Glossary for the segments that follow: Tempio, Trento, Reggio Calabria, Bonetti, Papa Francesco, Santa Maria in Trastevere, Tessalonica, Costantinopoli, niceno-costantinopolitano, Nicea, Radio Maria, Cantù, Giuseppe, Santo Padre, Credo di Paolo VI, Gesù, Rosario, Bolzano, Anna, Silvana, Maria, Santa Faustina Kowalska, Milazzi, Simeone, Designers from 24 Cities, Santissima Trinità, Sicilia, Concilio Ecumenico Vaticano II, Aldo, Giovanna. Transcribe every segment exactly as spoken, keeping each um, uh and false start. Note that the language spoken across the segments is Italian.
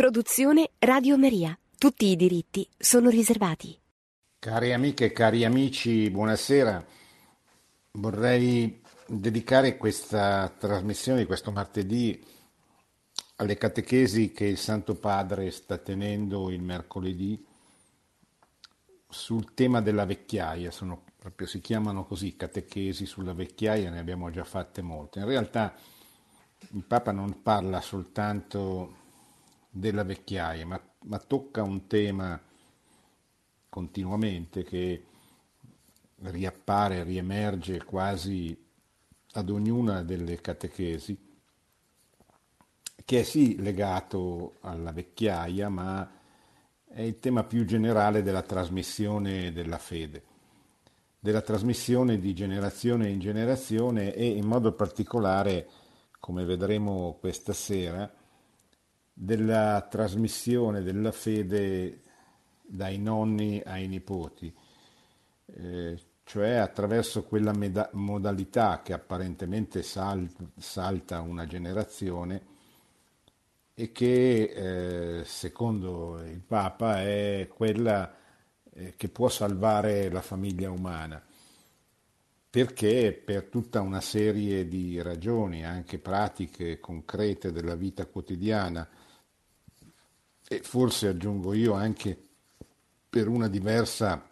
Produzione Radio Maria. Tutti i diritti sono riservati. Cari amiche e cari amici, buonasera. Vorrei dedicare questa trasmissione di questo martedì alle catechesi che il Santo Padre sta tenendo il mercoledì sul tema della vecchiaia. Sono proprio, si chiamano così, catechesi sulla vecchiaia, ne abbiamo già fatte molte. In realtà il Papa non parla soltanto della vecchiaia, ma, ma tocca un tema continuamente che riappare, riemerge quasi ad ognuna delle catechesi, che è sì legato alla vecchiaia, ma è il tema più generale della trasmissione della fede, della trasmissione di generazione in generazione e in modo particolare, come vedremo questa sera, della trasmissione della fede dai nonni ai nipoti, eh, cioè attraverso quella meda- modalità che apparentemente sal- salta una generazione e che eh, secondo il Papa è quella eh, che può salvare la famiglia umana, perché per tutta una serie di ragioni, anche pratiche, concrete della vita quotidiana, e forse aggiungo io anche per una diversa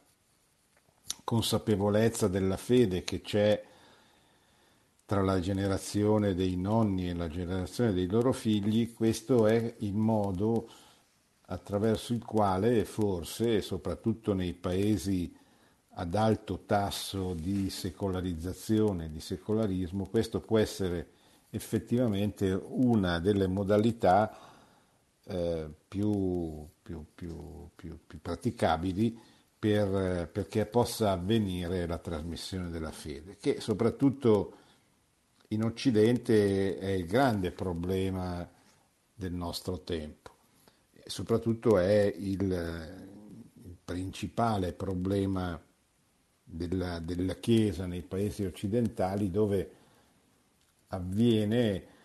consapevolezza della fede che c'è tra la generazione dei nonni e la generazione dei loro figli, questo è il modo attraverso il quale forse, soprattutto nei paesi ad alto tasso di secolarizzazione, di secolarismo, questo può essere effettivamente una delle modalità eh, più, più, più, più, più praticabili Per, perché possa avvenire la trasmissione della fede, che soprattutto in Occidente è il grande problema del nostro tempo, e soprattutto è il, il principale problema della, della Chiesa nei paesi occidentali, dove avviene,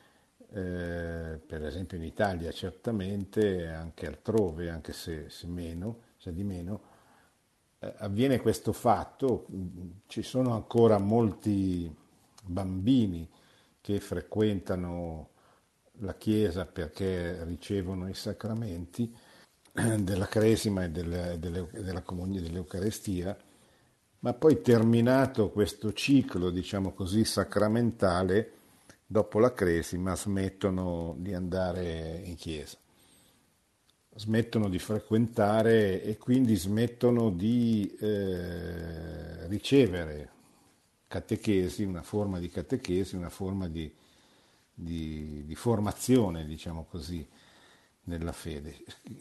eh, per esempio in Italia certamente, anche altrove, anche se, se meno, se di meno, avviene questo fatto. Ci sono ancora molti bambini che frequentano la Chiesa perché ricevono i sacramenti della Cresima e della, della, della Comunione, dell'Eucarestia, ma poi, terminato questo ciclo, diciamo così, sacramentale, dopo la Cresima smettono di andare in Chiesa, smettono di frequentare e quindi smettono di eh, ricevere catechesi, una forma di catechesi, una forma di, di, di formazione, diciamo così, nella fede.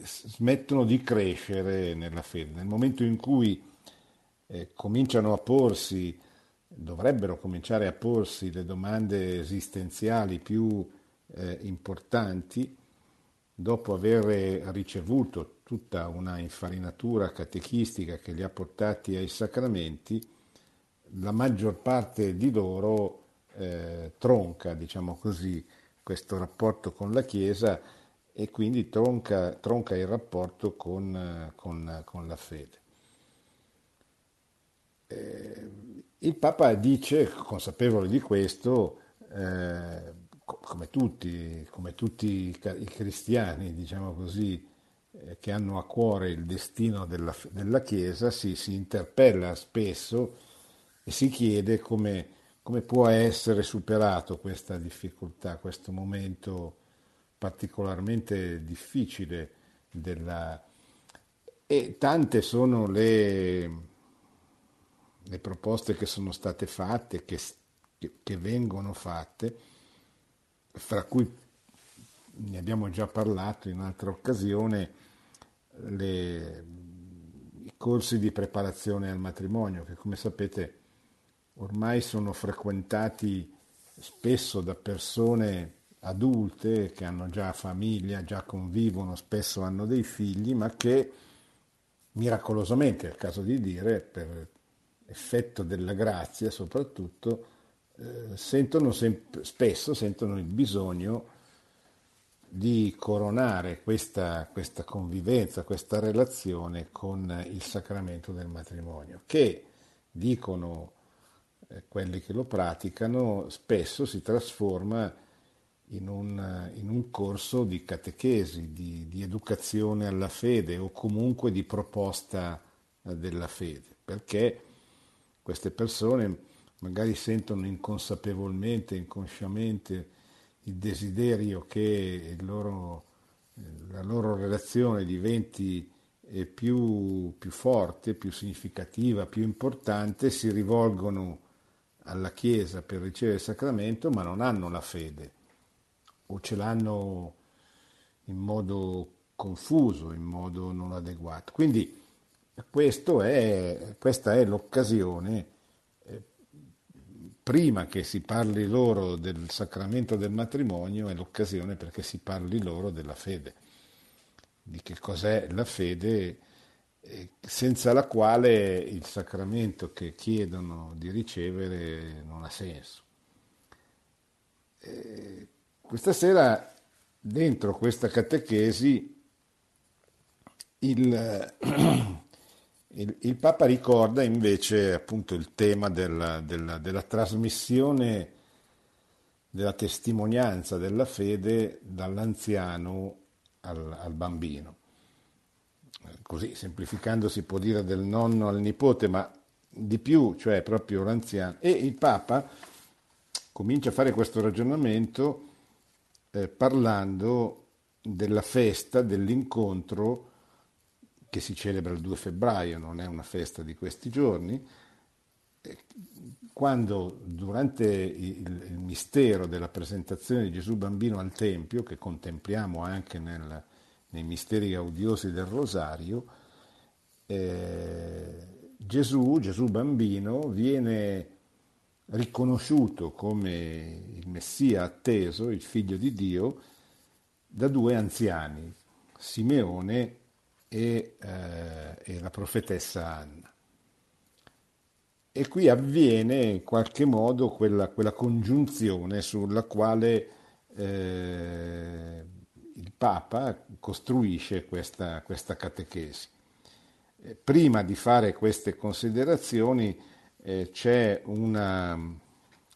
Smettono di crescere nella fede. Nel momento in cui eh, cominciano a porsi, dovrebbero cominciare a porsi le domande esistenziali più eh, importanti, dopo aver ricevuto tutta una infarinatura catechistica che li ha portati ai sacramenti, la maggior parte di loro eh, tronca, diciamo così, questo rapporto con la Chiesa e quindi tronca, tronca il rapporto con, con, con la fede. Eh, il Papa dice, consapevole di questo, eh, Come tutti, come tutti i cristiani, diciamo così, eh, che hanno a cuore il destino della, della Chiesa, si, si interpella spesso e si chiede come, come può essere superato questa difficoltà, questo momento particolarmente difficile della... E tante sono le, le proposte che sono state fatte, che, che, che vengono fatte, fra cui ne abbiamo già parlato in un'altra occasione, le, i corsi di preparazione al matrimonio, che come sapete ormai sono frequentati spesso da persone adulte che hanno già famiglia, già convivono, spesso hanno dei figli, ma che miracolosamente, è il caso di dire, per effetto della grazia soprattutto, sentono sempre, spesso sentono il bisogno di coronare questa, questa convivenza, questa relazione con il sacramento del matrimonio, che, dicono eh, quelli che lo praticano, spesso si trasforma in un, in un corso di catechesi, di, di educazione alla fede o comunque di proposta eh, della fede, perché queste persone magari sentono inconsapevolmente, inconsciamente il desiderio che il loro, la loro relazione diventi più, più forte, più significativa, più importante, si rivolgono alla Chiesa per ricevere il sacramento, ma non hanno la fede o ce l'hanno in modo confuso, in modo non adeguato. Quindi questo è, questa è l'occasione, prima che si parli loro del sacramento del matrimonio, è l'occasione perché si parli loro della fede, di che cos'è la fede, senza la quale il sacramento che chiedono di ricevere non ha senso. E questa sera, dentro questa catechesi, il... Il, il Papa ricorda invece appunto il tema della, della, della trasmissione della testimonianza della fede dall'anziano al, al bambino. Così, semplificando, si può dire del nonno al nipote, ma di più, cioè proprio l'anziano. E il Papa comincia a fare questo ragionamento eh, parlando della festa, dell'incontro che si celebra il due febbraio, non è una festa di questi giorni, quando durante il, il mistero della presentazione di Gesù bambino al Tempio, che contempliamo anche nel, nei misteri gaudiosi del Rosario, eh, Gesù, Gesù bambino viene riconosciuto come il Messia atteso, il Figlio di Dio, da due anziani, Simeone E, eh, e la profetessa Anna. E qui avviene in qualche modo quella, quella congiunzione sulla quale eh, il Papa costruisce questa, questa catechesi. Prima di fare queste considerazioni eh, c'è una,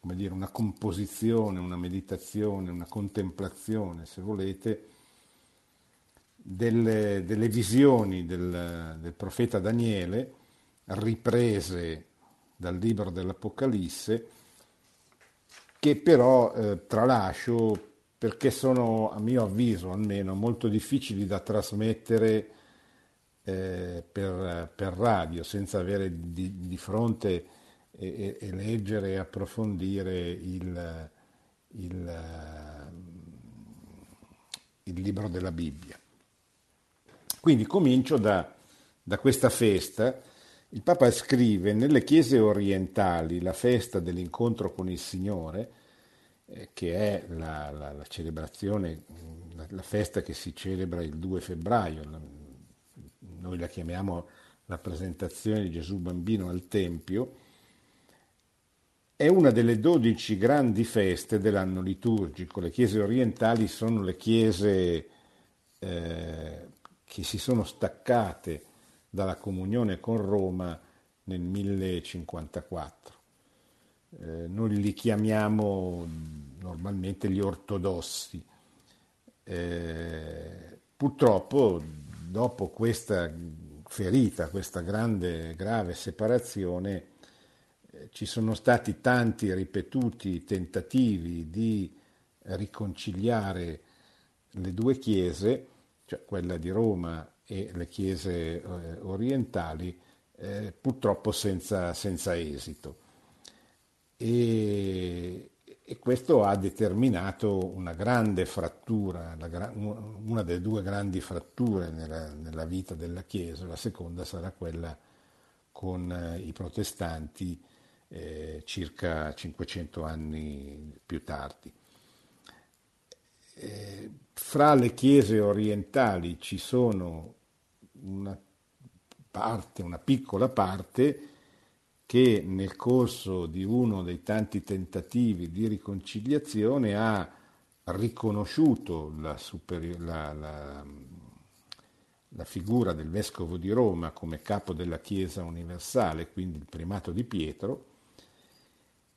come dire, una composizione, una meditazione, una contemplazione, se volete, Delle, delle visioni del, del profeta Daniele, riprese dal libro dell'Apocalisse, che però eh, tralascio perché sono, a mio avviso almeno, molto difficili da trasmettere eh, per, per radio, senza avere di, di fronte e, e leggere e approfondire il, il, il libro della Bibbia. Quindi comincio da, da questa festa. Il Papa scrive: nelle chiese orientali la festa dell'incontro con il Signore, eh, che è la, la, la celebrazione, la, la festa che si celebra il due febbraio, la, noi la chiamiamo la presentazione di Gesù bambino al Tempio, è una delle dodici grandi feste dell'anno liturgico. Le chiese orientali sono le chiese eh, che si sono staccate dalla comunione con Roma nel mille cinquantaquattro. Eh, noi li chiamiamo normalmente gli ortodossi. Eh, purtroppo, dopo questa ferita, questa grande, grave separazione, eh, ci sono stati tanti ripetuti tentativi di riconciliare le due chiese, cioè quella di Roma e le chiese eh, orientali, eh, purtroppo senza, senza esito. E, e questo ha determinato una grande frattura, la, una delle due grandi fratture nella, nella vita della Chiesa. La seconda sarà quella con i protestanti eh, circa cinquecento anni più tardi. Eh, fra le chiese orientali ci sono una parte, una piccola parte, che nel corso di uno dei tanti tentativi di riconciliazione ha riconosciuto la, superi- la, la, la figura del Vescovo di Roma come capo della Chiesa universale, quindi il primato di Pietro,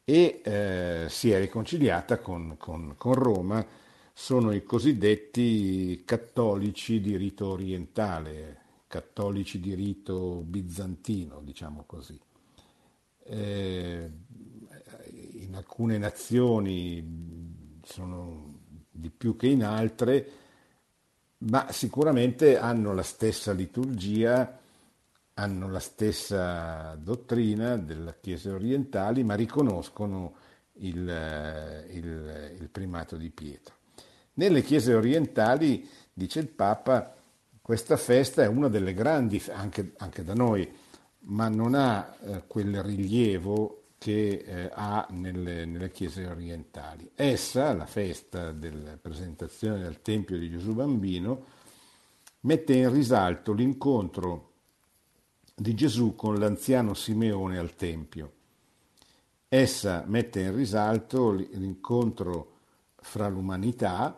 e eh, si è riconciliata con, con, con Roma. Sono i cosiddetti cattolici di rito orientale, cattolici di rito bizantino, diciamo così. Eh, in alcune nazioni sono di più che in altre, ma sicuramente hanno la stessa liturgia, hanno la stessa dottrina delle Chiese orientali, ma riconoscono il, il, il primato di Pietro. Nelle Chiese orientali, dice il Papa, questa festa è una delle grandi, anche, anche da noi, ma non ha eh, quel rilievo che eh, ha nelle, nelle Chiese orientali. Essa, la festa della presentazione al Tempio di Gesù Bambino, mette in risalto l'incontro di Gesù con l'anziano Simeone al Tempio. Essa mette in risalto l'incontro fra l'umanità,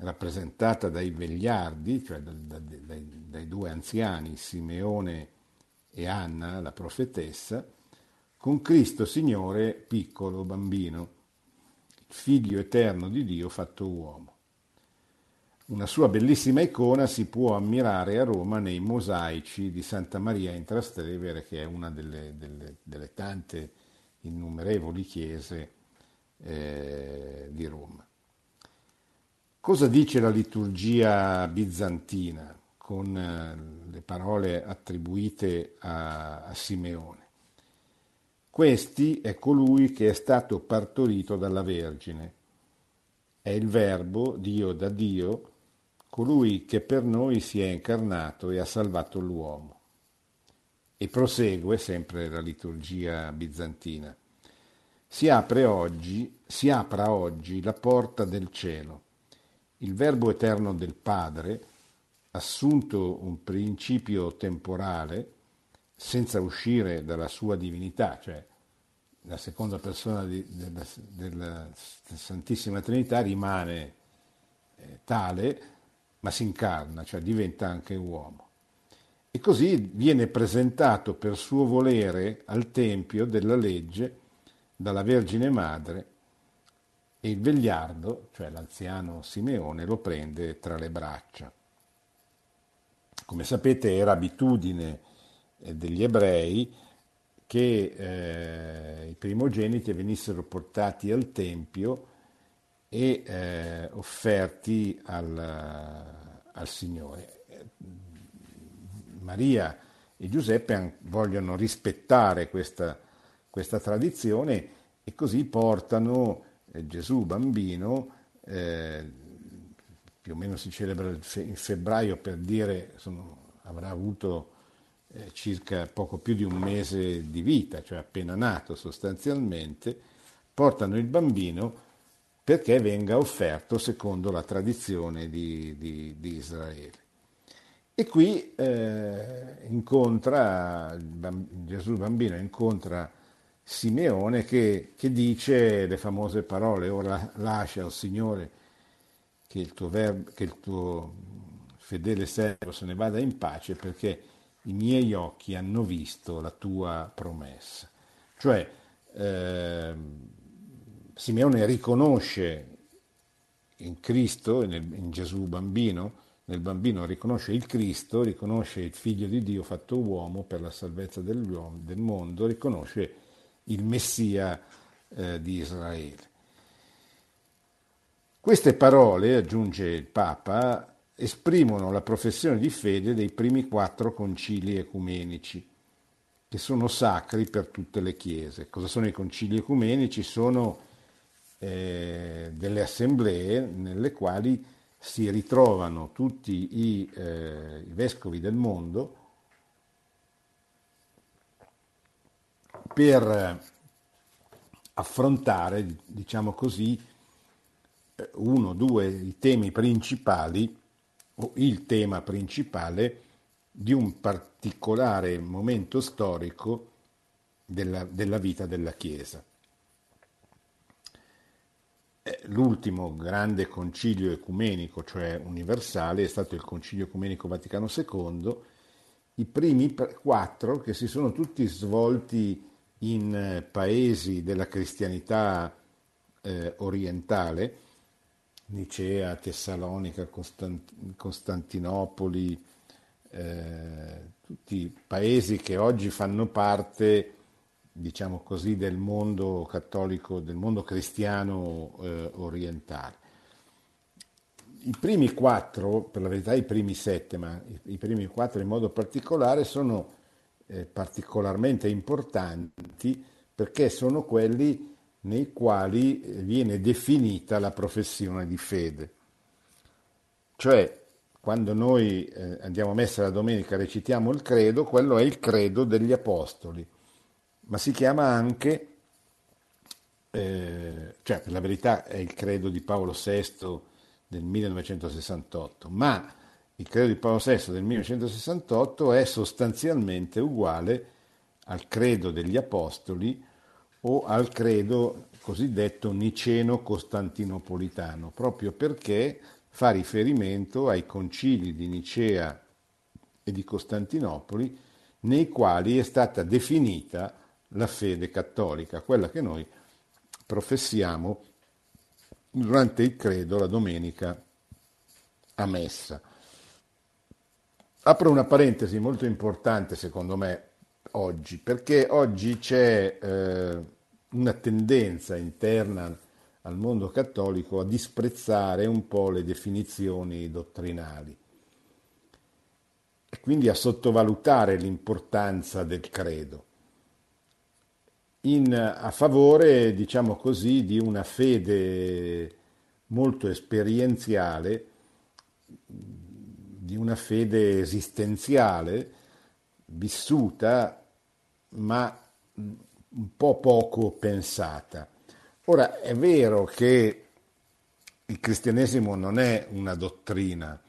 rappresentata dai vegliardi, cioè da, da, dai, dai due anziani, Simeone e Anna, la profetessa, con Cristo Signore piccolo bambino, figlio eterno di Dio fatto uomo. Una sua bellissima icona si può ammirare a Roma nei mosaici di Santa Maria in Trastevere, che è una delle, delle, delle tante innumerevoli chiese eh, di Roma. Cosa dice la liturgia bizantina con le parole attribuite a, a Simeone? Questi è colui che è stato partorito dalla Vergine, è il Verbo, Dio da Dio, colui che per noi si è incarnato e ha salvato l'uomo. E prosegue sempre la liturgia bizantina. Si apre oggi, si apra oggi la porta del cielo. Il Verbo eterno del Padre, assunto un principio temporale, senza uscire dalla sua divinità, cioè la seconda persona di, della, della Santissima Trinità rimane eh, tale, ma si incarna, cioè diventa anche uomo. E così viene presentato per suo volere al Tempio della legge dalla Vergine Madre, e il vegliardo, cioè l'anziano Simeone, lo prende tra le braccia. Come sapete, era abitudine degli ebrei che eh, i primogeniti venissero portati al Tempio e eh, offerti al, al Signore. Maria e Giuseppe vogliono rispettare questa, questa tradizione e così portano Gesù bambino, eh, più o meno si celebra in febbraio, per dire sono, avrà avuto eh, circa poco più di un mese di vita, cioè appena nato sostanzialmente, portano il bambino perché venga offerto secondo la tradizione di, di, di Israele. E qui eh, incontra, Gesù bambino incontra Simeone che, che dice le famose parole: ora lascia, o Signore, che il, tuo verbo, che il tuo fedele servo se ne vada in pace, perché i miei occhi hanno visto la tua promessa. Cioè eh, Simeone riconosce in Cristo, nel, in Gesù bambino, nel bambino riconosce il Cristo, riconosce il Figlio di Dio fatto uomo per la salvezza del mondo, riconosce il Messia eh, di Israele. Queste parole, aggiunge il Papa, esprimono la professione di fede dei primi quattro concili ecumenici, che sono sacri per tutte le chiese. Cosa sono i concili ecumenici? Sono eh, delle assemblee nelle quali si ritrovano tutti i, eh, i vescovi del mondo per affrontare, diciamo così, uno o due i temi principali o il tema principale di un particolare momento storico della, della vita della Chiesa. L'ultimo grande concilio ecumenico, cioè universale, è stato il Concilio Ecumenico Vaticano secondo, i primi quattro che si sono tutti svolti in paesi della cristianità eh, orientale, Nicea, Tessalonica, Costant- Costantinopoli, eh, tutti paesi che oggi fanno parte, diciamo così, del mondo cattolico, del mondo cristiano eh, orientale. I primi quattro, per la verità i primi sette, ma i, i primi quattro in modo particolare, sono eh, particolarmente importanti perché sono quelli nei quali viene definita la professione di fede. Cioè, quando noi eh, andiamo a messa la domenica, recitiamo il credo, quello è il credo degli apostoli. Ma si chiama anche, eh, cioè per la verità è il credo di Paolo sesto del millenovecentosessantotto, ma il credo di Paolo sesto del millenovecentosessantotto è sostanzialmente uguale al credo degli Apostoli o al credo cosiddetto niceno-costantinopolitano, proprio perché fa riferimento ai concili di Nicea e di Costantinopoli nei quali è stata definita la fede cattolica, quella che noi professiamo durante il credo la domenica a messa. Apro una parentesi molto importante secondo me oggi, perché oggi c'è eh, una tendenza interna al mondo cattolico a disprezzare un po' le definizioni dottrinali e quindi a sottovalutare l'importanza del credo. In, a favore, diciamo così, di una fede molto esperienziale, di una fede esistenziale, vissuta, ma un po' poco pensata. Ora, è vero che il cristianesimo non è una dottrina,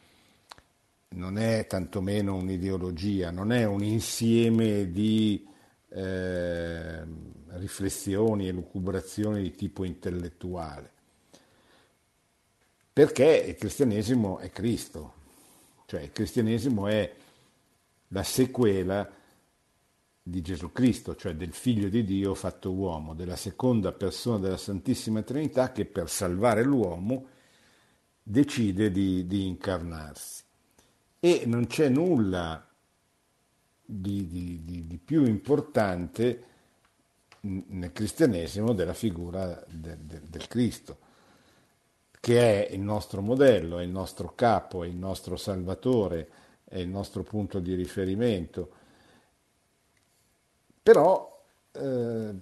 non è tantomeno un'ideologia, non è un insieme di Eh, riflessioni e lucubrazioni di tipo intellettuale, perché il cristianesimo è Cristo, cioè il cristianesimo è la sequela di Gesù Cristo, cioè del Figlio di Dio fatto uomo, della seconda persona della Santissima Trinità che per salvare l'uomo decide di, di incarnarsi, e non c'è nulla Di, di, di, di più importante nel cristianesimo della figura de, de, del Cristo, che è il nostro modello, è il nostro capo, è il nostro salvatore, è il nostro punto di riferimento. Però eh,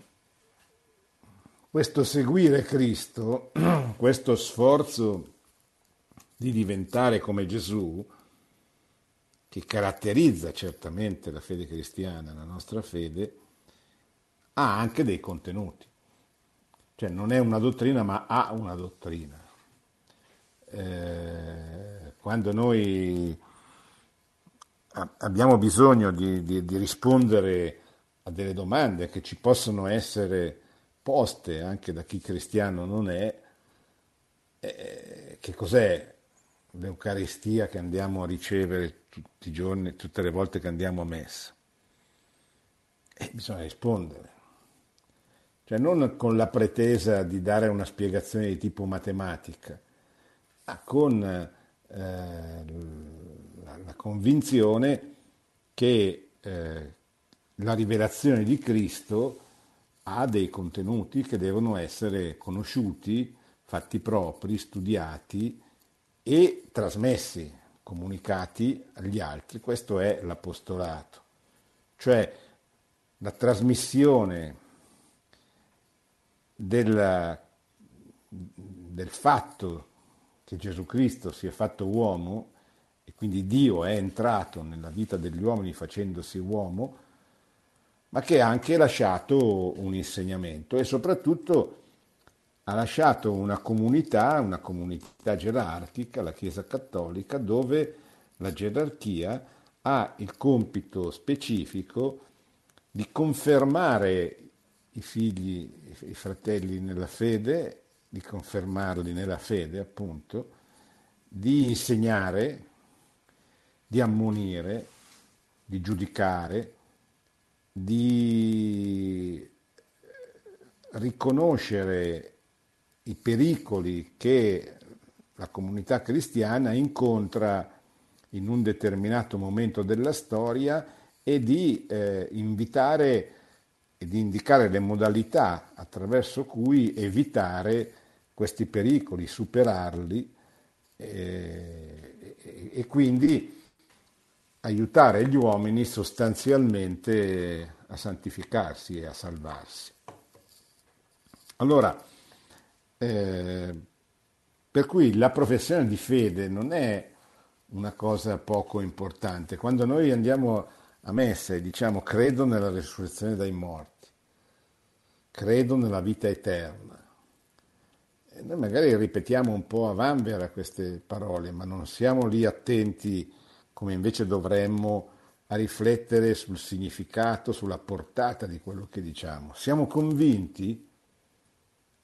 questo seguire Cristo, questo sforzo di diventare come Gesù, che caratterizza certamente la fede cristiana, la nostra fede, ha anche dei contenuti. Cioè non è una dottrina, ma ha una dottrina. Eh, quando noi a- abbiamo bisogno di, di, di rispondere a delle domande che ci possono essere poste anche da chi cristiano non è, eh, che cos'è l'Eucaristia che andiamo a ricevere tutti i giorni, tutte le volte che andiamo a messa? E bisogna rispondere, cioè non con la pretesa di dare una spiegazione di tipo matematica, ma con eh, la, la convinzione che eh, la rivelazione di Cristo ha dei contenuti che devono essere conosciuti, fatti propri, studiati e trasmessi, comunicati agli altri. Questo è l'apostolato, cioè la trasmissione della, del fatto che Gesù Cristo si è fatto uomo e quindi Dio è entrato nella vita degli uomini facendosi uomo, ma che ha anche lasciato un insegnamento e soprattutto ha lasciato una comunità, una comunità gerarchica, la Chiesa Cattolica, dove la gerarchia ha il compito specifico di confermare i figli, i fratelli nella fede di confermarli nella fede, appunto, di insegnare, di ammonire, di giudicare, di riconoscere i pericoli che la comunità cristiana incontra in un determinato momento della storia e di eh, invitare e di indicare le modalità attraverso cui evitare questi pericoli, superarli eh, e, e quindi aiutare gli uomini sostanzialmente a santificarsi e a salvarsi. Allora, eh, per cui la professione di fede non è una cosa poco importante. Quando noi andiamo a messa e diciamo credo nella resurrezione dai morti, credo nella vita eterna, e noi magari ripetiamo un po' a vanvera queste parole, ma non siamo lì attenti, come invece dovremmo, a riflettere sul significato, sulla portata di quello che diciamo. Siamo convinti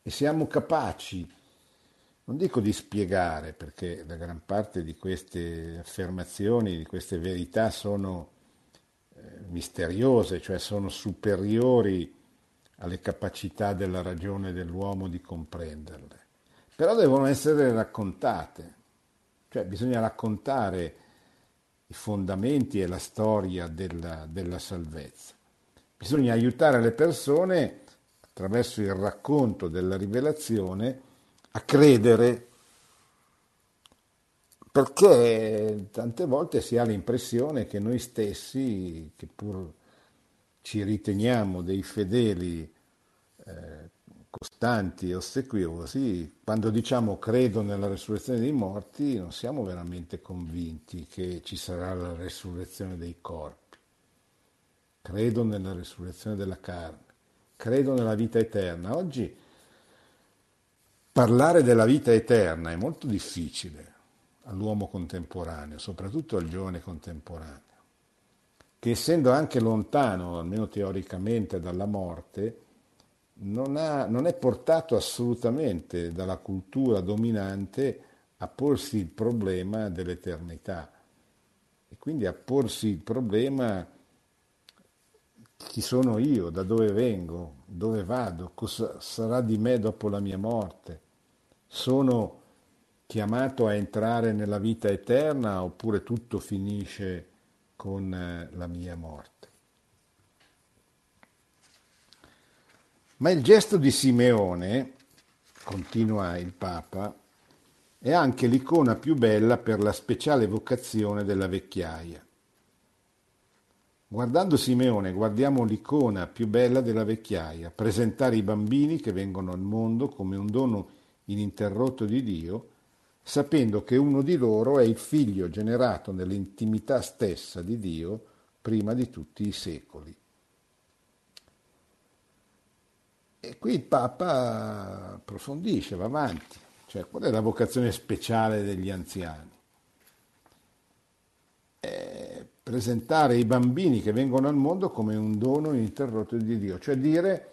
e siamo capaci, non dico di spiegare, perché la gran parte di queste affermazioni, di queste verità sono misteriose, cioè sono superiori alle capacità della ragione dell'uomo di comprenderle. Però devono essere raccontate, cioè bisogna raccontare i fondamenti e la storia della, della salvezza. Bisogna aiutare le persone, attraverso il racconto della rivelazione, a credere, perché tante volte si ha l'impressione che noi stessi, che pur ci riteniamo dei fedeli eh, costanti e ossequiosi, quando diciamo credo nella resurrezione dei morti non siamo veramente convinti che ci sarà la resurrezione dei corpi. Credo nella resurrezione della carne, credo nella vita eterna. Oggi parlare della vita eterna è molto difficile all'uomo contemporaneo, soprattutto al giovane contemporaneo, che essendo anche lontano, almeno teoricamente, dalla morte, non, ha, non è portato assolutamente dalla cultura dominante a porsi il problema dell'eternità e quindi a porsi il problema chi sono io, da dove vengo, dove vado, cosa sarà di me dopo la mia morte. Sono chiamato a entrare nella vita eterna oppure tutto finisce con la mia morte? Ma il gesto di Simeone, continua il Papa, è anche l'icona più bella per la speciale vocazione della vecchiaia. Guardando Simeone guardiamo l'icona più bella della vecchiaia, presentare i bambini che vengono al mondo come un dono ininterrotto di Dio, sapendo che uno di loro è il figlio generato nell'intimità stessa di Dio prima di tutti i secoli. E qui il Papa approfondisce, va avanti, cioè qual è la vocazione speciale degli anziani? Eh, presentare i bambini che vengono al mondo come un dono ininterrotto di Dio, cioè dire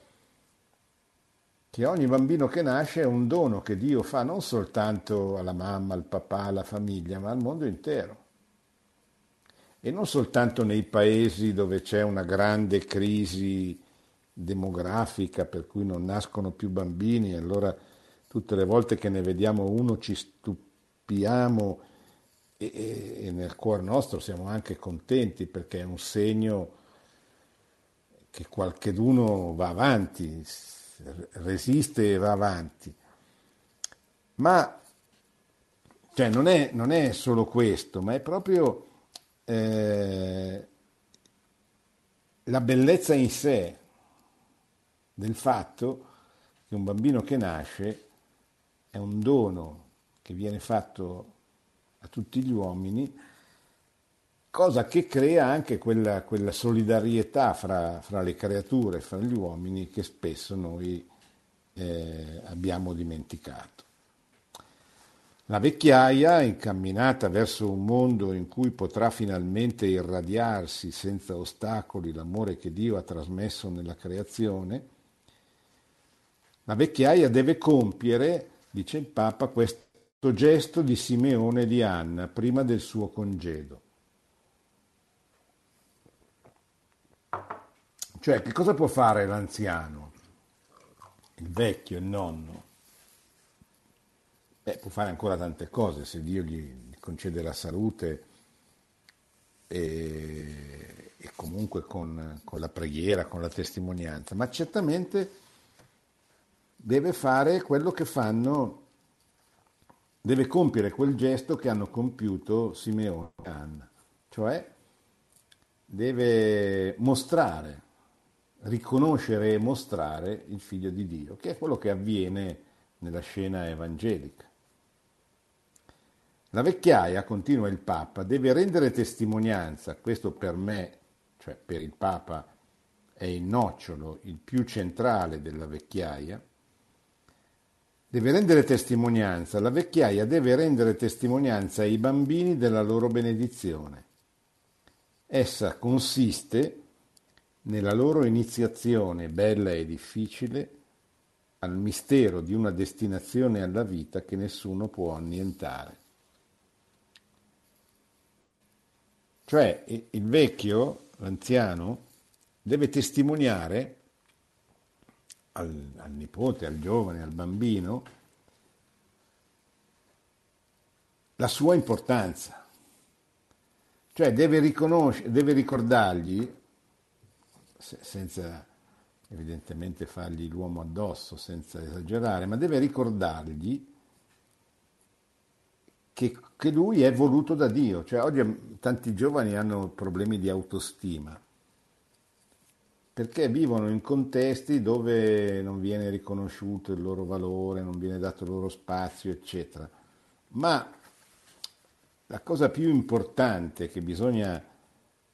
che ogni bambino che nasce è un dono che Dio fa non soltanto alla mamma, al papà, alla famiglia, ma al mondo intero. E non soltanto nei paesi dove c'è una grande crisi demografica per cui non nascono più bambini, e allora tutte le volte che ne vediamo uno ci stupiamo e nel cuor nostro siamo anche contenti perché è un segno che qualcheduno va avanti, resiste e va avanti. Ma cioè, non è, non è solo questo, ma è proprio eh, la bellezza in sé del fatto che un bambino che nasce è un dono che viene fatto a tutti gli uomini, cosa che crea anche quella, quella solidarietà fra, fra le creature, fra gli uomini, che spesso noi eh, abbiamo dimenticato. La vecchiaia, incamminata verso un mondo in cui potrà finalmente irradiarsi senza ostacoli l'amore che Dio ha trasmesso nella creazione, La vecchiaia deve compiere, dice il Papa, questo gesto di Simeone e di Anna prima del suo congedo. Cioè, che cosa può fare l'anziano, il vecchio, il nonno? Beh, può fare ancora tante cose, se Dio gli concede la salute e, e comunque con, con la preghiera, con la testimonianza, ma certamente deve fare quello che fanno, deve compiere quel gesto che hanno compiuto Simeone e Anna, cioè deve mostrare, riconoscere e mostrare il Figlio di Dio, che è quello che avviene nella scena evangelica. La vecchiaia, continua il Papa, deve rendere testimonianza, questo per me, cioè per il Papa, è il nocciolo, il più centrale della vecchiaia, deve rendere testimonianza, la vecchiaia deve rendere testimonianza ai bambini della loro benedizione. Essa consiste nella loro iniziazione bella e difficile al mistero di una destinazione alla vita che nessuno può annientare. Cioè il vecchio, l'anziano, deve testimoniare al, al nipote, al giovane, al bambino la sua importanza. Cioè deve riconoscere, deve ricordargli, se, senza evidentemente fargli l'uomo addosso, senza esagerare, ma deve ricordargli che, che lui è voluto da Dio. Cioè oggi tanti giovani hanno problemi di autostima perché vivono in contesti dove non viene riconosciuto il loro valore, non viene dato il loro spazio, eccetera. Ma la cosa più importante che bisogna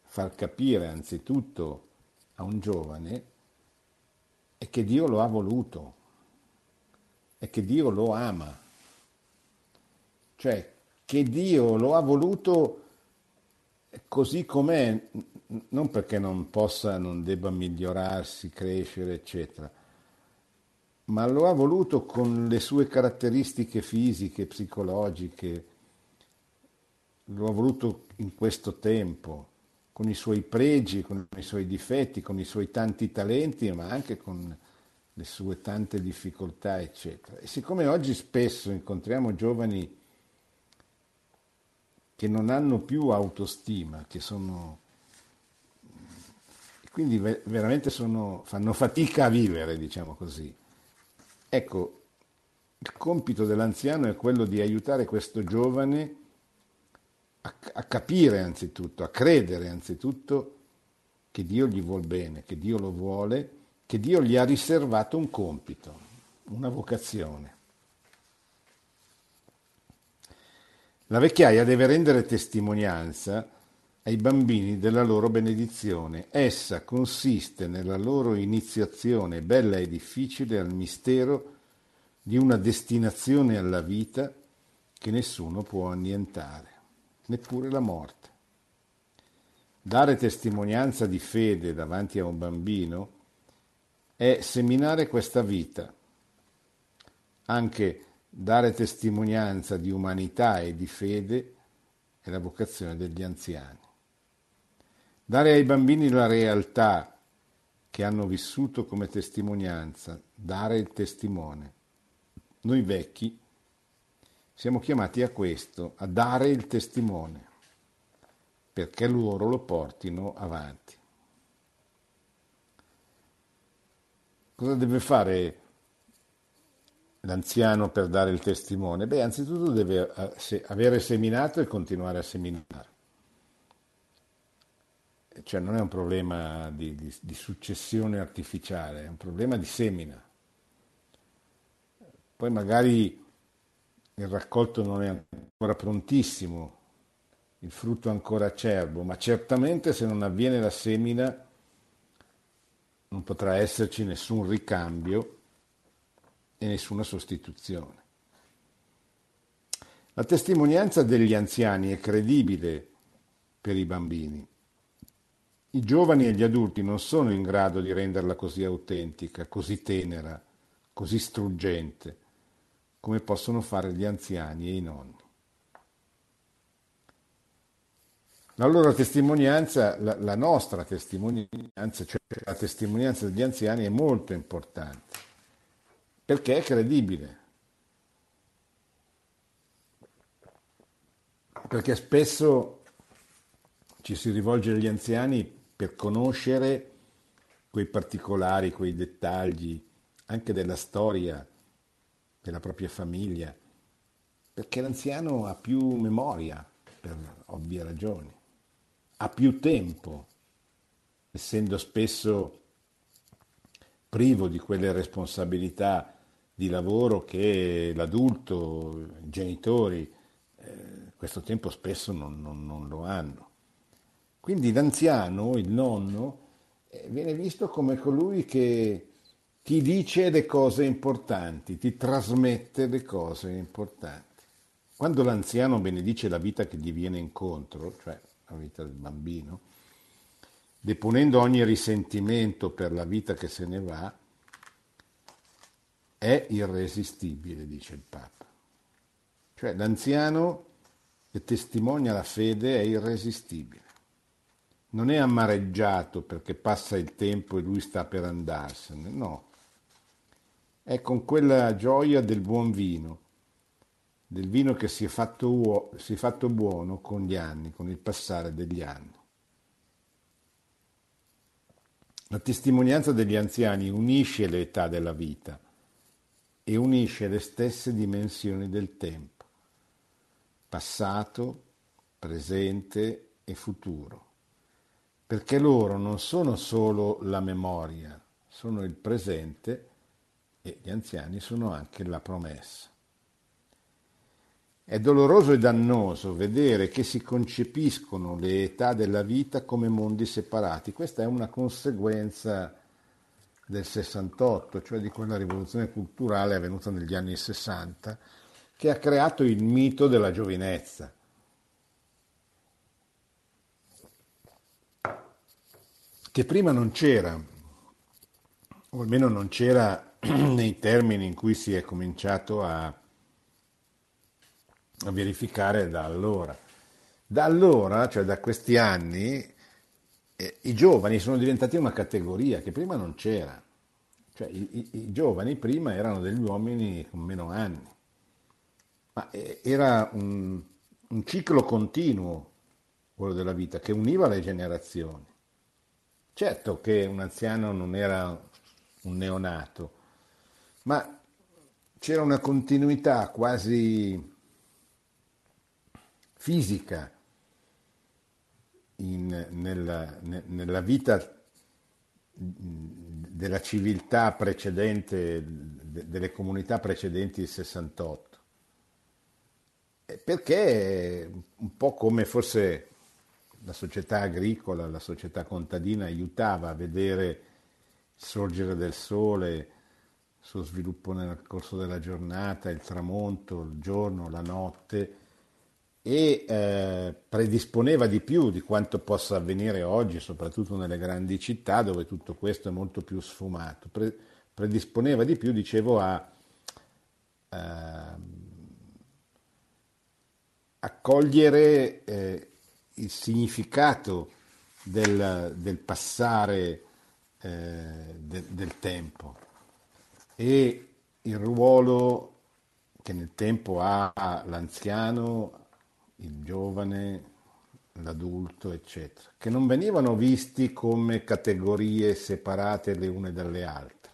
far capire anzitutto a un giovane è che Dio lo ha voluto, è che Dio lo ama, cioè che Dio lo ha voluto così com'è, non perché non possa, non debba migliorarsi, crescere, eccetera, ma lo ha voluto con le sue caratteristiche fisiche, psicologiche, lo ha voluto in questo tempo, con i suoi pregi, con i suoi difetti, con i suoi tanti talenti, ma anche con le sue tante difficoltà, eccetera. E siccome oggi spesso incontriamo giovani che non hanno più autostima, che sono, quindi veramente sono, fanno fatica a vivere, diciamo così. Ecco, il compito dell'anziano è quello di aiutare questo giovane a capire anzitutto, a credere anzitutto che Dio gli vuol bene, che Dio lo vuole, che Dio gli ha riservato un compito, una vocazione. La vecchiaia deve rendere testimonianza ai bambini della loro benedizione. Essa consiste nella loro iniziazione bella e difficile al mistero di una destinazione alla vita che nessuno può annientare, neppure la morte. Dare testimonianza di fede davanti a un bambino è seminare questa vita, anche dare testimonianza di umanità e di fede è la vocazione degli anziani. Dare ai bambini la realtà che hanno vissuto come testimonianza, dare il testimone. Noi vecchi siamo chiamati a questo, a dare il testimone, perché loro lo portino avanti. Cosa deve fare l'anziano per dare il testimone? Beh, anzitutto deve avere seminato e continuare a seminare. Cioè non è un problema di, di, di successione artificiale, è un problema di semina. Poi magari il raccolto non è ancora prontissimo, il frutto è ancora acerbo, ma certamente se non avviene la semina non potrà esserci nessun ricambio e nessuna sostituzione. La testimonianza degli anziani è credibile per i bambini. I giovani e gli adulti non sono in grado di renderla così autentica, così tenera, così struggente come possono fare gli anziani e i nonni. La loro testimonianza, la, la nostra testimonianza, cioè la testimonianza degli anziani, è molto importante perché è credibile, perché spesso ci si rivolge agli anziani per conoscere quei particolari, quei dettagli, anche della storia della propria famiglia, perché l'anziano ha più memoria, per ovvie ragioni, ha più tempo, essendo spesso privo di quelle responsabilità di lavoro che l'adulto, i genitori, eh, questo tempo spesso non, non, non lo hanno. Quindi l'anziano, il nonno, eh, viene visto come colui che ti dice le cose importanti, ti trasmette le cose importanti. Quando l'anziano benedice la vita che gli viene incontro, cioè la vita del bambino, deponendo ogni risentimento per la vita che se ne va, è irresistibile, dice il Papa. Cioè l'anziano che testimonia la fede è irresistibile. Non è amareggiato perché passa il tempo e lui sta per andarsene, no. È con quella gioia del buon vino, del vino che si è fatto, uo- si è fatto buono con gli anni, con il passare degli anni. La testimonianza degli anziani unisce le età della vita e unisce le stesse dimensioni del tempo, passato, presente e futuro, perché loro non sono solo la memoria, sono il presente e gli anziani sono anche la promessa. È doloroso e dannoso vedere che si concepiscono le età della vita come mondi separati. Questa è una conseguenza del sessantotto, cioè di quella rivoluzione culturale avvenuta negli anni sessanta, che ha creato il mito della giovinezza. Che prima non c'era, o almeno non c'era nei termini in cui si è cominciato a a verificare da allora. Da allora, cioè da questi anni, eh, i giovani sono diventati una categoria che prima non c'era. Cioè i, i, i giovani prima erano degli uomini con meno anni, ma eh, era un, un ciclo continuo, quello della vita, che univa le generazioni. Certo che un anziano non era un neonato, ma c'era una continuità quasi fisica in, nella, ne, nella vita della civiltà precedente, de, delle comunità precedenti il sessantotto, perché un po' come forse la società agricola, la società contadina aiutava a vedere il sorgere del sole, il suo sviluppo nel corso della giornata, il tramonto, il giorno, la notte, e eh, predisponeva di più di quanto possa avvenire oggi, soprattutto nelle grandi città dove tutto questo è molto più sfumato, Pre- predisponeva di più, dicevo, a eh, accogliere eh, il significato del, del passare eh, de- del tempo e il ruolo che nel tempo ha l'anziano, il giovane, l'adulto, eccetera, che non venivano visti come categorie separate le une dalle altre,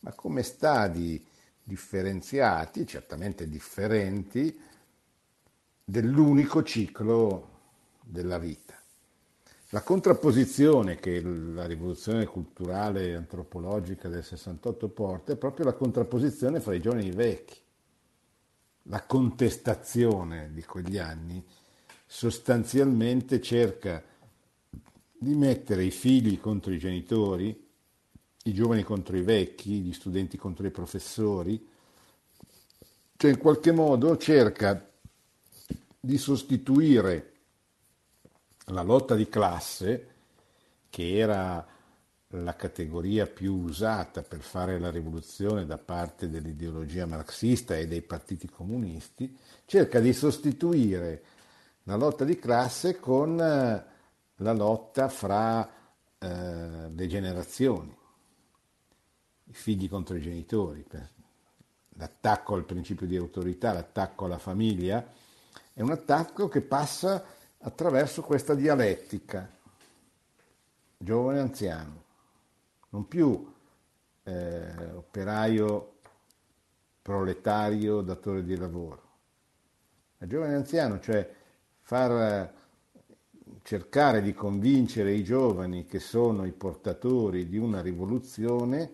ma come stadi differenziati, certamente differenti, dell'unico ciclo della vita. La contrapposizione che la rivoluzione culturale e antropologica del sessantotto porta è proprio la contrapposizione fra i giovani e i vecchi. La contestazione di quegli anni sostanzialmente cerca di mettere i figli contro i genitori, i giovani contro i vecchi, gli studenti contro i professori, cioè in qualche modo cerca di sostituire la lotta di classe, che era la categoria più usata per fare la rivoluzione da parte dell'ideologia marxista e dei partiti comunisti, cerca di sostituire la lotta di classe con la lotta fra eh, le generazioni, i figli contro i genitori, l'attacco al principio di autorità, l'attacco alla famiglia, è un attacco che passa attraverso questa dialettica giovane-anziano, non più eh, operaio, proletario, datore di lavoro, ma giovane-anziano, cioè far cercare di convincere i giovani che sono i portatori di una rivoluzione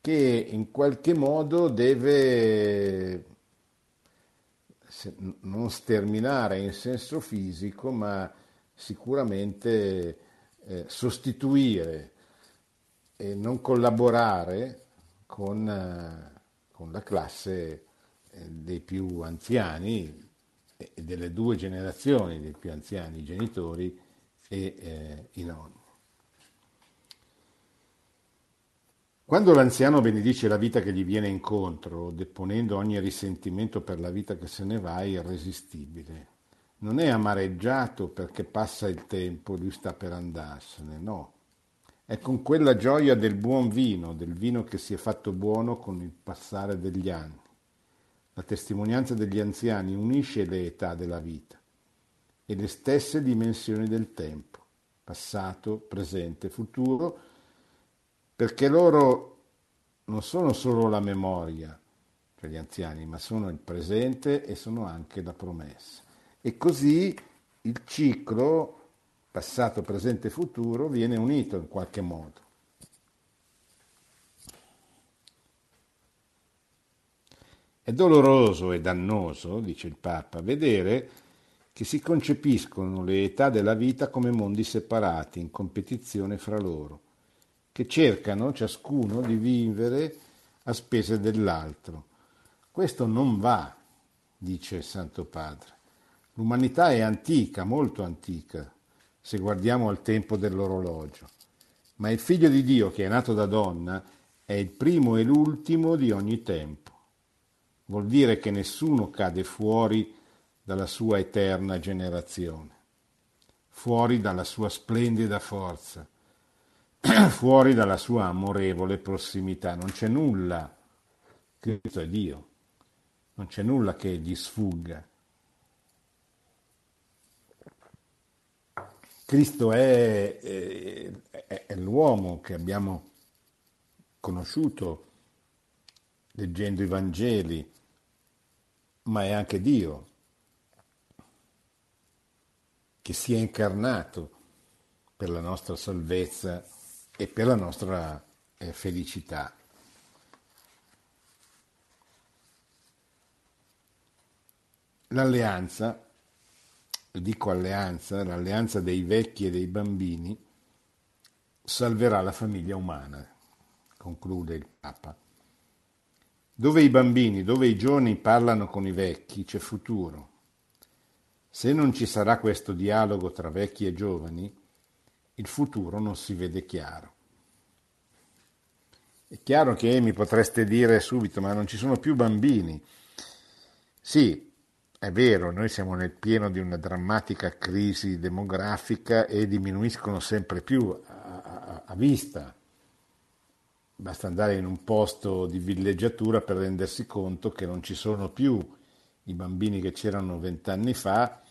che in qualche modo deve non sterminare in senso fisico, ma sicuramente eh, sostituire e non collaborare con, eh, con la classe eh, dei più anziani, delle due generazioni dei più anziani, i genitori e eh, i nonni. Quando l'anziano benedice la vita che gli viene incontro, deponendo ogni risentimento per la vita che se ne va, è irresistibile. Non è amareggiato perché passa il tempo, lui sta per andarsene, no. È con quella gioia del buon vino, del vino che si è fatto buono con il passare degli anni. La testimonianza degli anziani unisce le età della vita e le stesse dimensioni del tempo, passato, presente, futuro, perché loro non sono solo la memoria, cioè gli anziani, ma sono il presente e sono anche la promessa. E così il ciclo passato, presente e futuro viene unito in qualche modo. È doloroso e dannoso, dice il Papa, vedere che si concepiscono le età della vita come mondi separati, in competizione fra loro, che cercano ciascuno di vivere a spese dell'altro. Questo non va, dice il Santo Padre. L'umanità è antica, molto antica, se guardiamo al tempo dell'orologio. Ma il Figlio di Dio, che è nato da donna, è il primo e l'ultimo di ogni tempo. Vuol dire che nessuno cade fuori dalla sua eterna generazione, fuori dalla sua splendida forza, fuori dalla sua amorevole prossimità. Non c'è nulla, Cristo è Dio, non c'è nulla che gli sfugga. Cristo è, è, è l'uomo che abbiamo conosciuto leggendo i Vangeli, ma è anche Dio che si è incarnato per la nostra salvezza e per la nostra eh, felicità. L'alleanza, dico alleanza, l'alleanza dei vecchi e dei bambini salverà la famiglia umana, conclude il Papa. Dove i bambini, dove i giovani parlano con i vecchi, c'è futuro. Se non ci sarà questo dialogo tra vecchi e giovani, il futuro non si vede chiaro. È chiaro che mi potreste dire subito, ma non ci sono più bambini. Sì, è vero, noi siamo nel pieno di una drammatica crisi demografica e diminuiscono sempre più a, a, a vista. Basta andare in un posto di villeggiatura per rendersi conto che non ci sono più i bambini che c'erano vent'anni fa,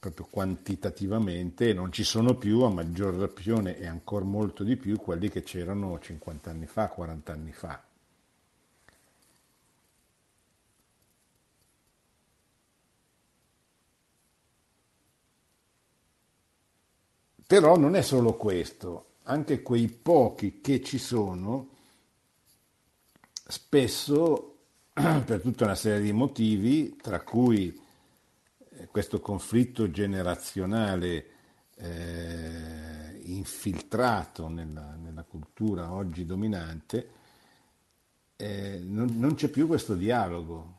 proprio quantitativamente, e non ci sono più, a maggior ragione e ancora molto di più, quelli che c'erano cinquant'anni fa, quarant'anni fa. Però non è solo questo. Anche quei pochi che ci sono, spesso per tutta una serie di motivi, tra cui questo conflitto generazionale eh, infiltrato nella, nella cultura oggi dominante, eh, non, non c'è più questo dialogo.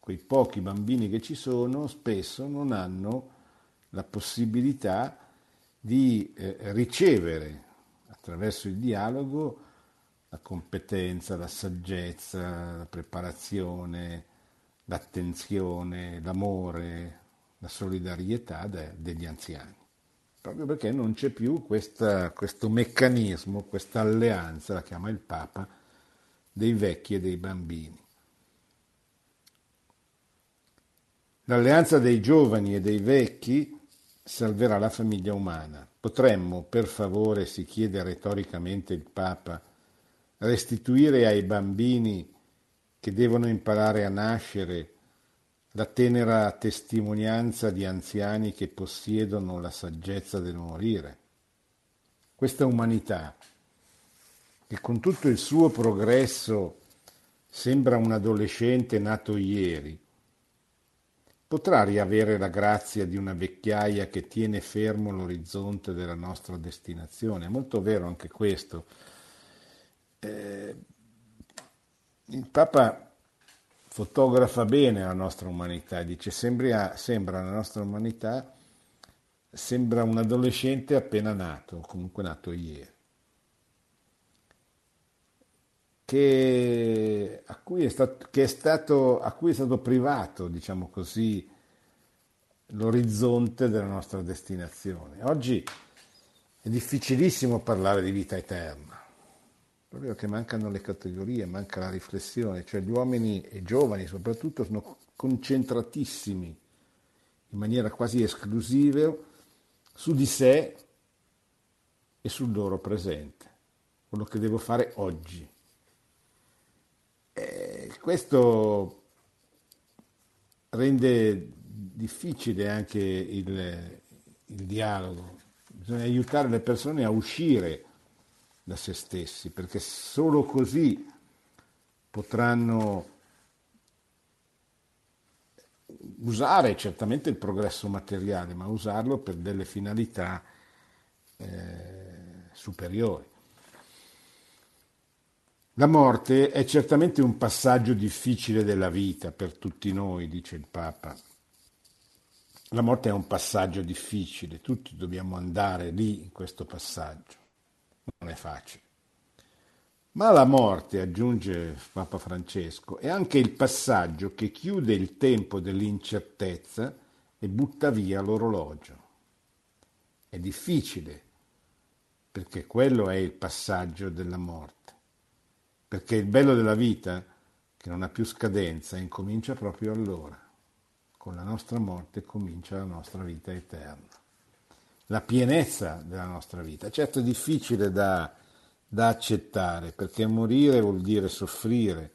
Quei pochi bambini che ci sono spesso non hanno la possibilità di eh, ricevere attraverso il dialogo la competenza, la saggezza, la preparazione, l'attenzione, l'amore, la solidarietà de, degli anziani, proprio perché non c'è più questa, questo meccanismo, questa alleanza, la chiama il Papa, dei vecchi e dei bambini. L'alleanza dei giovani e dei vecchi salverà la famiglia umana. Potremmo, per favore, si chiede retoricamente il Papa, restituire ai bambini che devono imparare a nascere la tenera testimonianza di anziani che possiedono la saggezza del morire. Questa umanità, che con tutto il suo progresso sembra un adolescente nato ieri, potrà riavere la grazia di una vecchiaia che tiene fermo l'orizzonte della nostra destinazione. È molto vero anche questo. Eh, il Papa fotografa bene la nostra umanità, dice sembra, sembra la nostra umanità, sembra un adolescente appena nato, comunque nato ieri, che, a, cui è stato, che è stato, a cui è stato privato, diciamo così, l'orizzonte della nostra destinazione. Oggi è difficilissimo parlare di vita eterna, proprio che mancano le categorie, manca la riflessione, cioè gli uomini e i giovani soprattutto sono concentratissimi in maniera quasi esclusiva su di sé e sul loro presente, quello che devo fare oggi. E questo rende difficile anche il, il dialogo, bisogna aiutare le persone a uscire da se stessi, perché solo così potranno usare certamente il progresso materiale, ma usarlo per delle finalità eh, superiori. La morte è certamente un passaggio difficile della vita per tutti noi, dice il Papa. La morte è un passaggio difficile, tutti dobbiamo andare lì in questo passaggio. Non è facile. Ma la morte, aggiunge Papa Francesco, è anche il passaggio che chiude il tempo dell'incertezza e butta via l'orologio. È difficile, perché quello è il passaggio della morte. Perché il bello della vita, che non ha più scadenza, incomincia proprio allora. Con la nostra morte comincia la nostra vita eterna. La pienezza della nostra vita. Certo è difficile da, da accettare, perché morire vuol dire soffrire,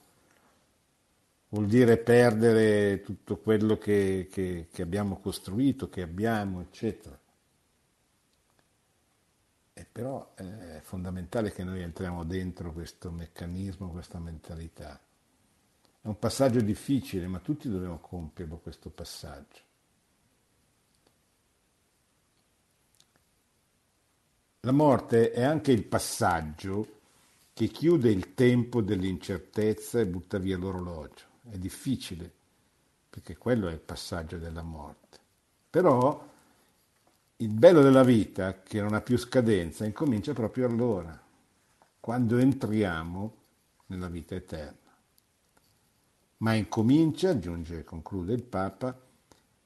vuol dire perdere tutto quello che, che, che abbiamo costruito, che abbiamo, eccetera. E però è fondamentale che noi entriamo dentro questo meccanismo, questa mentalità. È un passaggio difficile, ma tutti dobbiamo compierlo questo passaggio. La morte è anche il passaggio che chiude il tempo dell'incertezza e butta via l'orologio. È difficile, perché quello è il passaggio della morte. Però il bello della vita, che non ha più scadenza, incomincia proprio allora, quando entriamo nella vita eterna. Ma incomincia, aggiunge e conclude il Papa,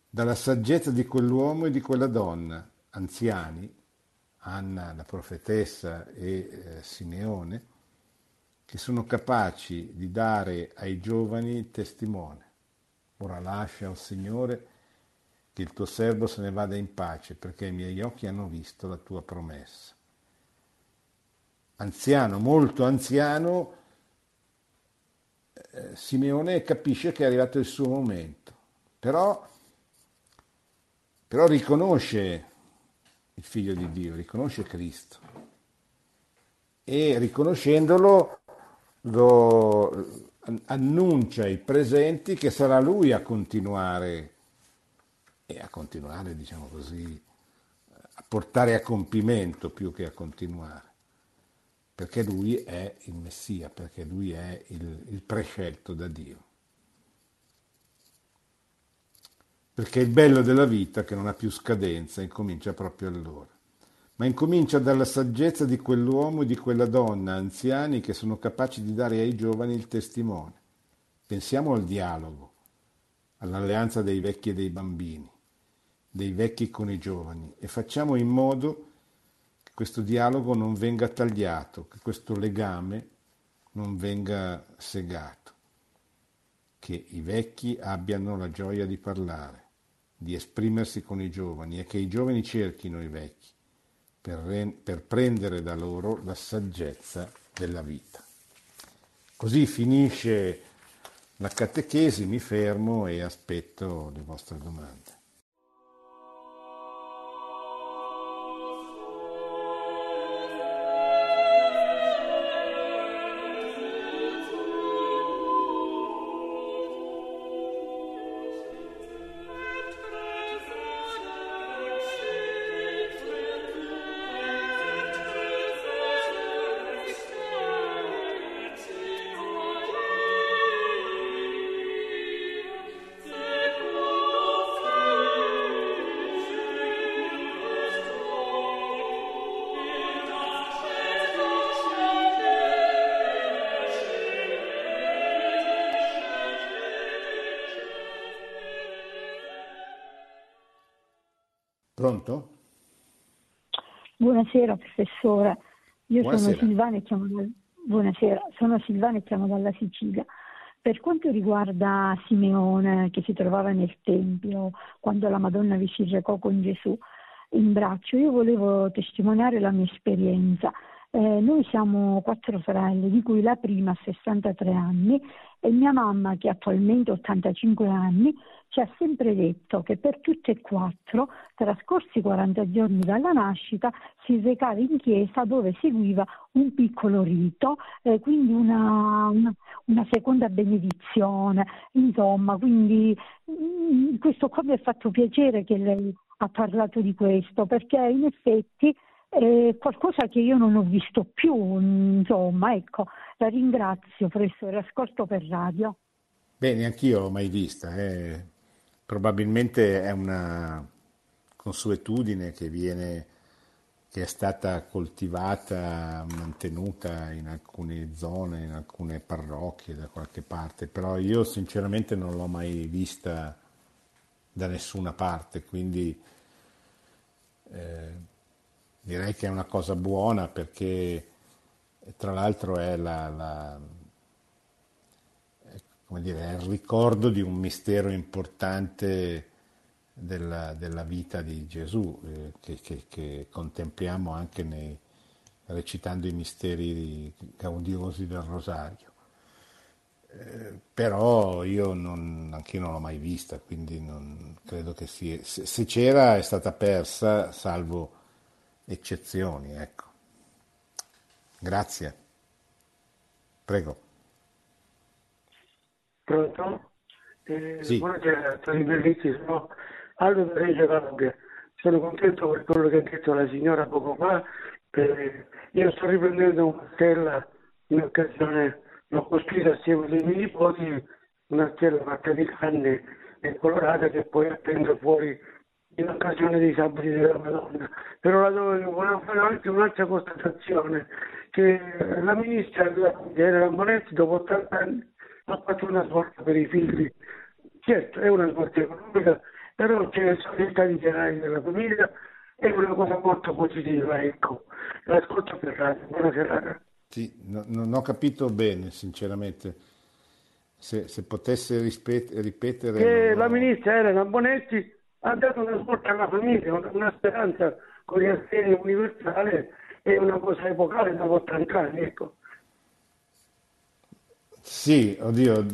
dalla saggezza di quell'uomo e di quella donna, anziani, Anna, la profetessa e eh, Simeone, che sono capaci di dare ai giovani testimone. Ora lascia, o Signore, che il tuo servo se ne vada in pace, perché i miei occhi hanno visto la tua promessa. Anziano, molto anziano, eh, Simeone capisce che è arrivato il suo momento, però, però riconosce il Figlio di Dio, riconosce Cristo e riconoscendolo lo annuncia ai presenti che sarà lui a continuare e a continuare, diciamo così, a portare a compimento più che a continuare, perché lui è il Messia, perché lui è il, il prescelto da Dio. Perché il bello della vita, che non ha più scadenza, incomincia proprio allora. ma incomincia dalla saggezza di quell'uomo e di quella donna, anziani che sono capaci di dare ai giovani il testimone. Pensiamo al dialogo, all'alleanza dei vecchi e dei bambini, dei vecchi con i giovani, e facciamo in modo che questo dialogo non venga tagliato, che questo legame non venga segato, che i vecchi abbiano la gioia di parlare, di esprimersi con i giovani, e che i giovani cerchino i vecchi per, re- per prendere da loro la saggezza della vita. Così finisce la catechesi, mi fermo e aspetto le vostre domande. Pronto? Buonasera professora, io Buonasera. sono Silvana e chiamo da... Buonasera, sono Silvana e chiamo dalla Sicilia. Per quanto riguarda Simeone che si trovava nel Tempio quando la Madonna vi si recò con Gesù in braccio, io volevo testimoniare la mia esperienza. Eh, noi siamo quattro sorelle, di cui la prima ha sessantatré anni e mia mamma, che attualmente ha ottantacinque anni, ci ha sempre detto che per tutte e quattro, trascorsi quaranta giorni dalla nascita, si recava in chiesa dove seguiva un piccolo rito, eh, quindi una, una, una seconda benedizione, insomma, quindi mh, questo qua mi ha fatto piacere che lei ha parlato di questo, perché in effetti Eh, qualcosa che io non ho visto più, insomma, ecco. La ringrazio professore, ascolto per radio. Bene, anch'io l'ho mai vista, eh. Probabilmente è una consuetudine che viene, che è stata coltivata, mantenuta in alcune zone, in alcune parrocchie da qualche parte, però io sinceramente non l'ho mai vista da nessuna parte, quindi eh, direi che è una cosa buona, perché tra l'altro è, la, la, come dire, è il ricordo di un mistero importante della, della vita di Gesù, eh, che, che, che contempliamo anche nei, recitando i misteri gaudiosi del Rosario. Eh, però io non, anche io non l'ho mai vista, quindi non credo che sia. Se, se c'era è stata persa, salvo eccezioni, ecco. Grazie. Prego. Pronto? Eh, sì. Buonasera, sono Aldo da Reggio Calabria. Sono contento per quello che ha detto la signora poco fa. Per... Io sto riprendendo una stella in occasione, l'ho costruita assieme ai miei nipoti, una stella fatta di canne e colorata che poi appendo fuori in occasione dei sabati della Madonna. Però la dovevo, volevo fare anche un'altra constatazione, che la ministra della Bonetti dopo ottanta anni ha fatto una svolta per i figli. Certo, è una svolta economica, però c'è solidarietà di generale della famiglia, è una cosa molto positiva, ecco. L'ascolto per radio, buona serata. Sì, no, non ho capito bene, sinceramente. Se, se potesse rispet- ripetere... Che non... la ministra era la Bonetti, ha dato una svolta alla famiglia, una speranza con gli assegni universali, è una cosa epocale dopo ottanta anni, ecco. Sì, oddio,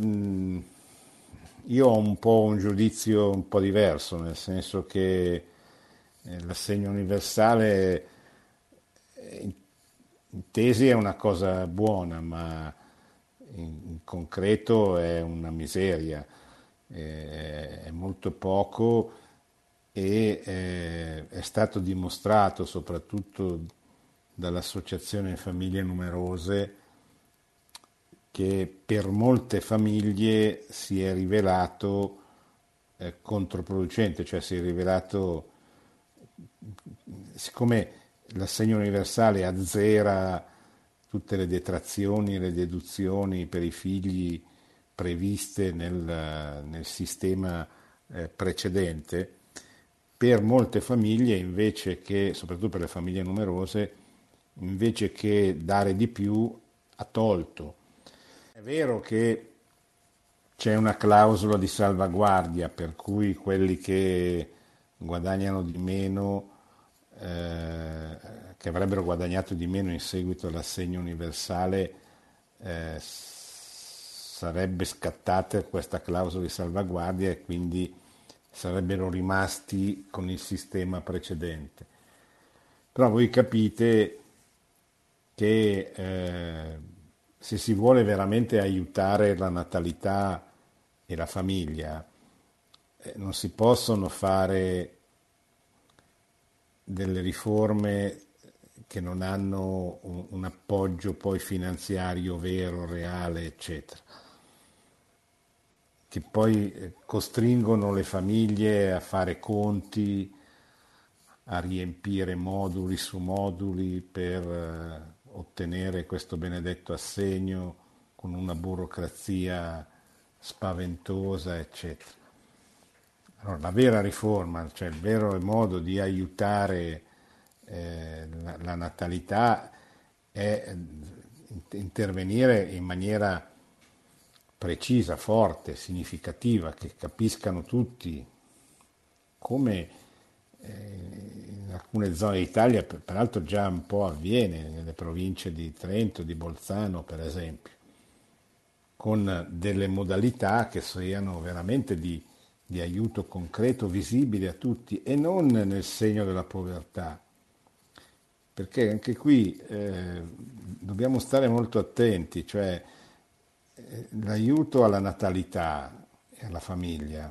io ho un po' un giudizio un po' diverso, nel senso che l'assegno universale in tesi è una cosa buona, ma in concreto è una miseria, è molto poco, e eh, è stato dimostrato soprattutto dall'associazione Famiglie Numerose che per molte famiglie si è rivelato eh, controproducente, cioè si è rivelato, siccome l'assegno universale azzera tutte le detrazioni e le deduzioni per i figli previste nel, nel sistema eh, precedente. Per molte famiglie, invece che, soprattutto per le famiglie numerose, invece che dare di più, ha tolto. È vero che c'è una clausola di salvaguardia, per cui quelli che guadagnano di meno, eh, che avrebbero guadagnato di meno in seguito all'assegno universale, eh, sarebbe scattata questa clausola di salvaguardia e quindi sarebbero rimasti con il sistema precedente. Però voi capite che eh, se si vuole veramente aiutare la natalità e la famiglia, non si possono fare delle riforme che non hanno un, un appoggio poi finanziario vero, reale, eccetera, che poi costringono le famiglie a fare conti, a riempire moduli su moduli per ottenere questo benedetto assegno, con una burocrazia spaventosa, eccetera. Allora, la vera riforma, cioè il vero modo di aiutare eh, la, la natalità è intervenire in maniera precisa, forte, significativa, che capiscano tutti, come eh, in alcune zone d'Italia, per, peraltro già un po' avviene, nelle province di Trento, di Bolzano per esempio, con delle modalità che siano veramente di di aiuto concreto, visibile a tutti, e non nel segno della povertà, perché anche qui eh, dobbiamo stare molto attenti, cioè eh, l'aiuto alla natalità e alla famiglia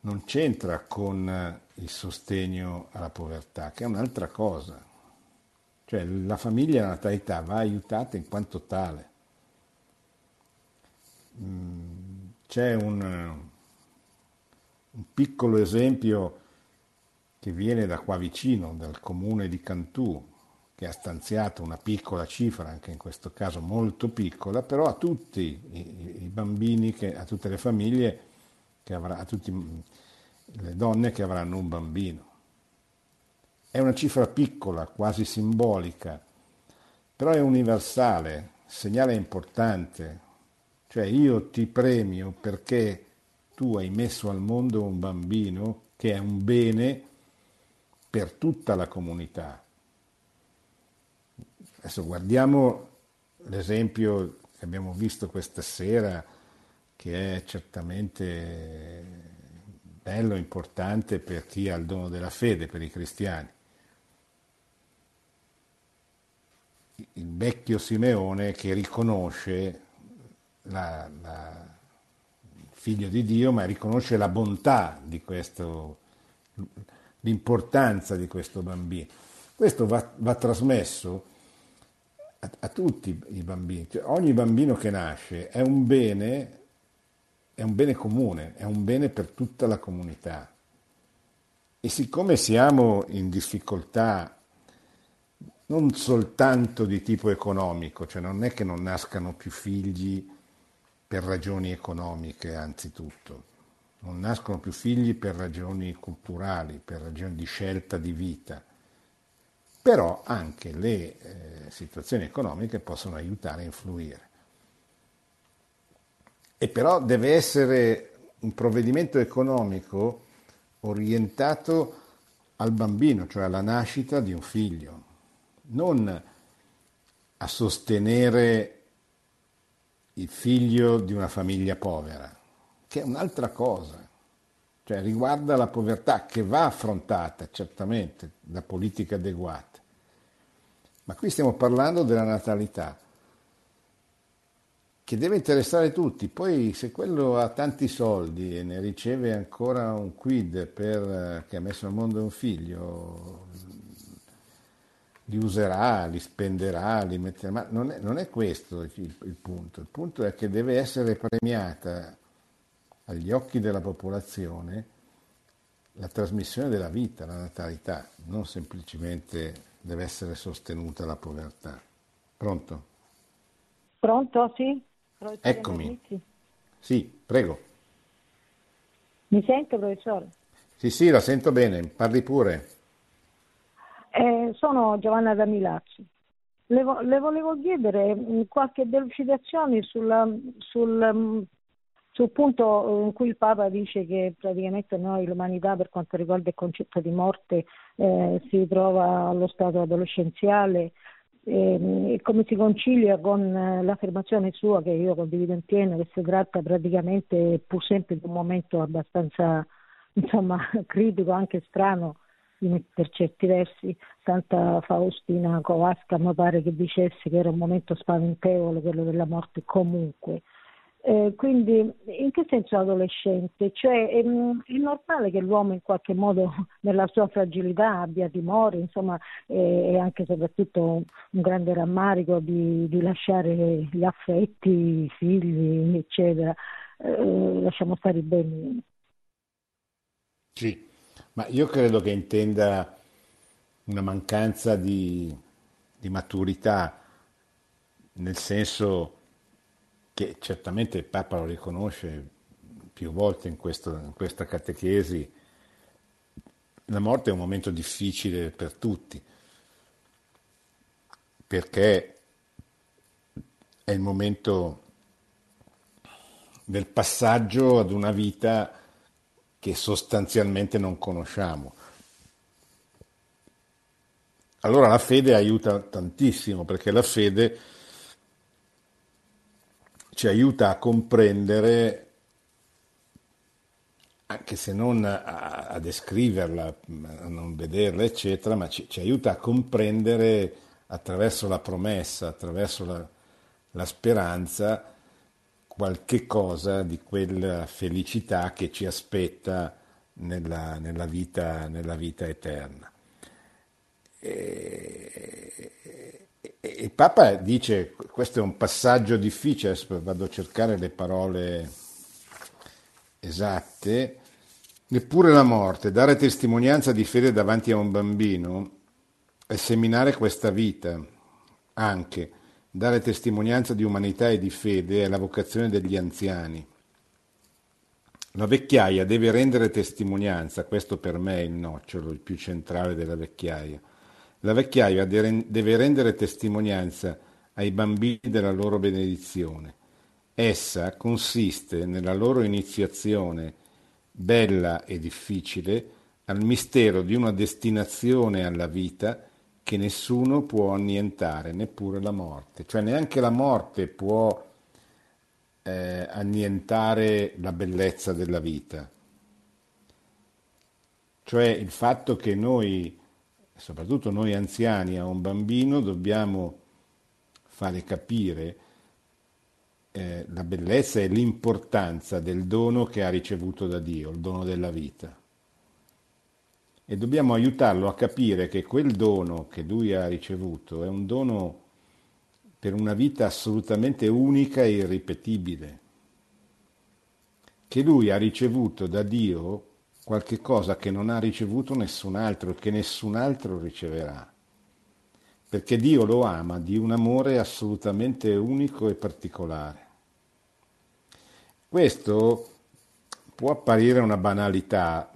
non c'entra con il sostegno alla povertà, che è un'altra cosa, cioè la famiglia e la natalità va aiutata in quanto tale. Mm, c'è un Un piccolo esempio che viene da qua vicino, dal comune di Cantù, che ha stanziato una piccola cifra, anche in questo caso molto piccola, però a tutti i, i bambini, che, a tutte le famiglie, che avrà, a tutte le donne che avranno un bambino. È una cifra piccola, quasi simbolica, però è universale, segnale importante, cioè io ti premio perché tu hai messo al mondo un bambino che è un bene per tutta la comunità. Adesso guardiamo l'esempio che abbiamo visto questa sera, che è certamente bello, importante per chi ha il dono della fede, per i cristiani. Il vecchio Simeone che riconosce la... la figlio di Dio, ma riconosce la bontà di questo, l'importanza di questo bambino. Questo va, va trasmesso a, a tutti i bambini. Cioè, ogni bambino che nasce è un bene, è un bene comune, è un bene per tutta la comunità. E siccome siamo in difficoltà non soltanto di tipo economico, cioè non è che non nascano più figli per ragioni economiche, anzitutto, non nascono più figli per ragioni culturali, per ragioni di scelta di vita, però anche le eh, situazioni economiche possono aiutare a influire. E però deve essere un provvedimento economico orientato al bambino, cioè alla nascita di un figlio, non a sostenere il figlio di una famiglia povera, che è un'altra cosa, cioè riguarda la povertà, che va affrontata certamente da politiche adeguate, ma qui stiamo parlando della natalità, che deve interessare tutti. Poi se quello ha tanti soldi e ne riceve ancora un quid per che ha messo al mondo un figlio, li userà, li spenderà, li metterà, ma non è, non è questo il, il punto. Il punto è che deve essere premiata agli occhi della popolazione la trasmissione della vita, la natalità, non semplicemente deve essere sostenuta la povertà. Pronto? Pronto, sì. Pronto, eccomi. Sì, prego. Mi sento, professore? Sì, sì, la sento bene, parli pure. Eh, sono Giovanna da Milazzi. Le, vo- le volevo chiedere qualche delucidazione sulla, sul... sul punto in cui il Papa dice che praticamente noi, l'umanità, per quanto riguarda il concetto di morte, eh, si trova allo stato adolescenziale, eh, e come si concilia con l'affermazione sua, che io condivido in pieno, che si tratta praticamente pur sempre di un momento abbastanza, insomma, critico, anche strano per certi versi. Santa Faustina Kowalska mi pare che dicesse che era un momento spaventevole quello della morte comunque. Eh, quindi in che senso adolescente? Cioè è, è normale che l'uomo in qualche modo nella sua fragilità abbia timore, insomma, e anche soprattutto un grande rammarico di, di lasciare gli affetti, i figli, eccetera. Eh, lasciamo stare i beni. Sì, ma io credo che intenda una mancanza di, di maturità, nel senso che certamente il Papa lo riconosce più volte in, questo, in questa catechesi. La morte è un momento difficile per tutti, perché è il momento del passaggio ad una vita che sostanzialmente non conosciamo. Allora la fede aiuta tantissimo, perché la fede ci aiuta a comprendere, anche se non a, a descriverla, a non vederla, eccetera, ma ci, ci aiuta a comprendere attraverso la promessa, attraverso la, la speranza, qualche cosa di quella felicità che ci aspetta nella, nella, vita, nella vita eterna. E... Il Papa dice, questo è un passaggio difficile, vado a cercare le parole esatte, neppure la morte, dare testimonianza di fede davanti a un bambino è seminare questa vita, anche dare testimonianza di umanità e di fede è la vocazione degli anziani. La vecchiaia deve rendere testimonianza, questo per me è il nocciolo, il più centrale della vecchiaia. La vecchiaia deve rendere testimonianza ai bambini della loro benedizione. Essa consiste nella loro iniziazione, bella e difficile, al mistero di una destinazione alla vita che nessuno può annientare, neppure la morte. Cioè neanche la morte può eh, annientare la bellezza della vita. Cioè il fatto che noi, soprattutto noi anziani, a un bambino dobbiamo fare capire eh, la bellezza e l'importanza del dono che ha ricevuto da Dio, il dono della vita. E dobbiamo aiutarlo a capire che quel dono che lui ha ricevuto è un dono per una vita assolutamente unica e irripetibile, che lui ha ricevuto da Dio qualche cosa che non ha ricevuto nessun altro e che nessun altro riceverà, perché Dio lo ama di un amore assolutamente unico e particolare. Questo può apparire una banalità,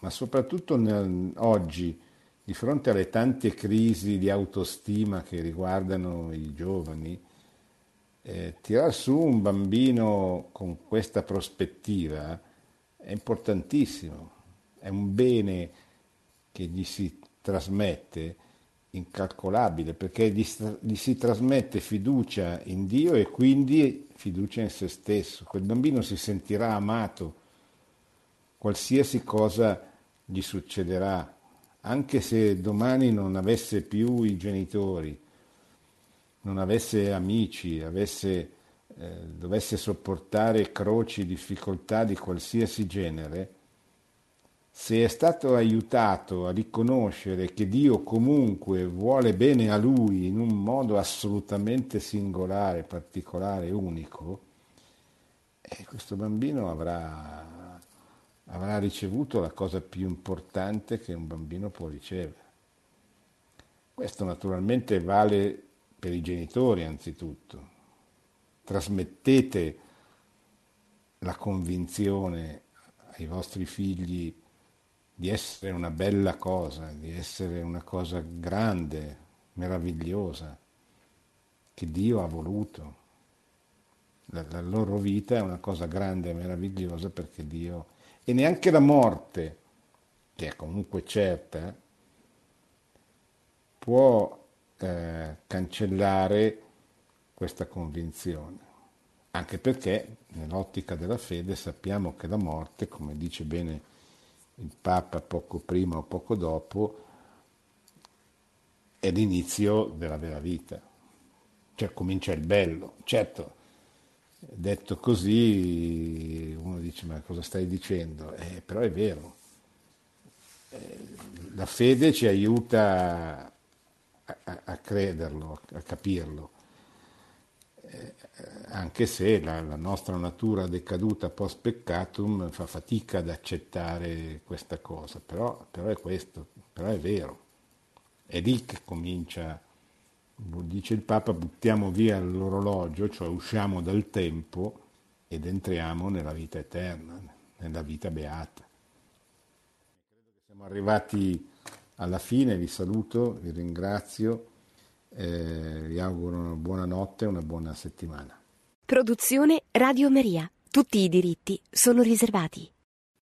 ma soprattutto nel, oggi, di fronte alle tante crisi di autostima che riguardano i giovani, eh, tirar su un bambino con questa prospettiva è importantissimo, è un bene che gli si trasmette incalcolabile, perché gli, gli si trasmette fiducia in Dio e quindi fiducia in se stesso. Quel bambino si sentirà amato, qualsiasi cosa gli succederà, anche se domani non avesse più i genitori, non avesse amici, avesse... dovesse sopportare croci, difficoltà di qualsiasi genere, se è stato aiutato a riconoscere che Dio comunque vuole bene a lui in un modo assolutamente singolare, particolare, unico, eh, questo bambino avrà avrà ricevuto la cosa più importante che un bambino può ricevere. Questo naturalmente vale per i genitori anzitutto. Trasmettete la convinzione ai vostri figli di essere una bella cosa, di essere una cosa grande, meravigliosa, che Dio ha voluto. La, la loro vita è una cosa grande e meravigliosa perché Dio... E neanche la morte, che è comunque certa, può eh, cancellare questa convinzione. Anche perché, nell'ottica della fede, sappiamo che la morte, come dice bene il Papa poco prima o poco dopo, è l'inizio della vera vita. Cioè comincia il bello. Certo, detto così, uno dice, ma cosa stai dicendo? Eh, però è vero. Eh, la fede ci aiuta a, a, a crederlo, a capirlo. Eh, anche se la, la nostra natura decaduta post peccatum fa fatica ad accettare questa cosa, però, però è questo, però è vero. È lì che comincia, dice il Papa, buttiamo via l'orologio, cioè usciamo dal tempo ed entriamo nella vita eterna, nella vita beata. Credo che siamo arrivati alla fine, vi saluto, vi ringrazio. Eh, vi auguro una buona notte e una buona settimana. Produzione Radio Maria. Tutti i diritti sono riservati.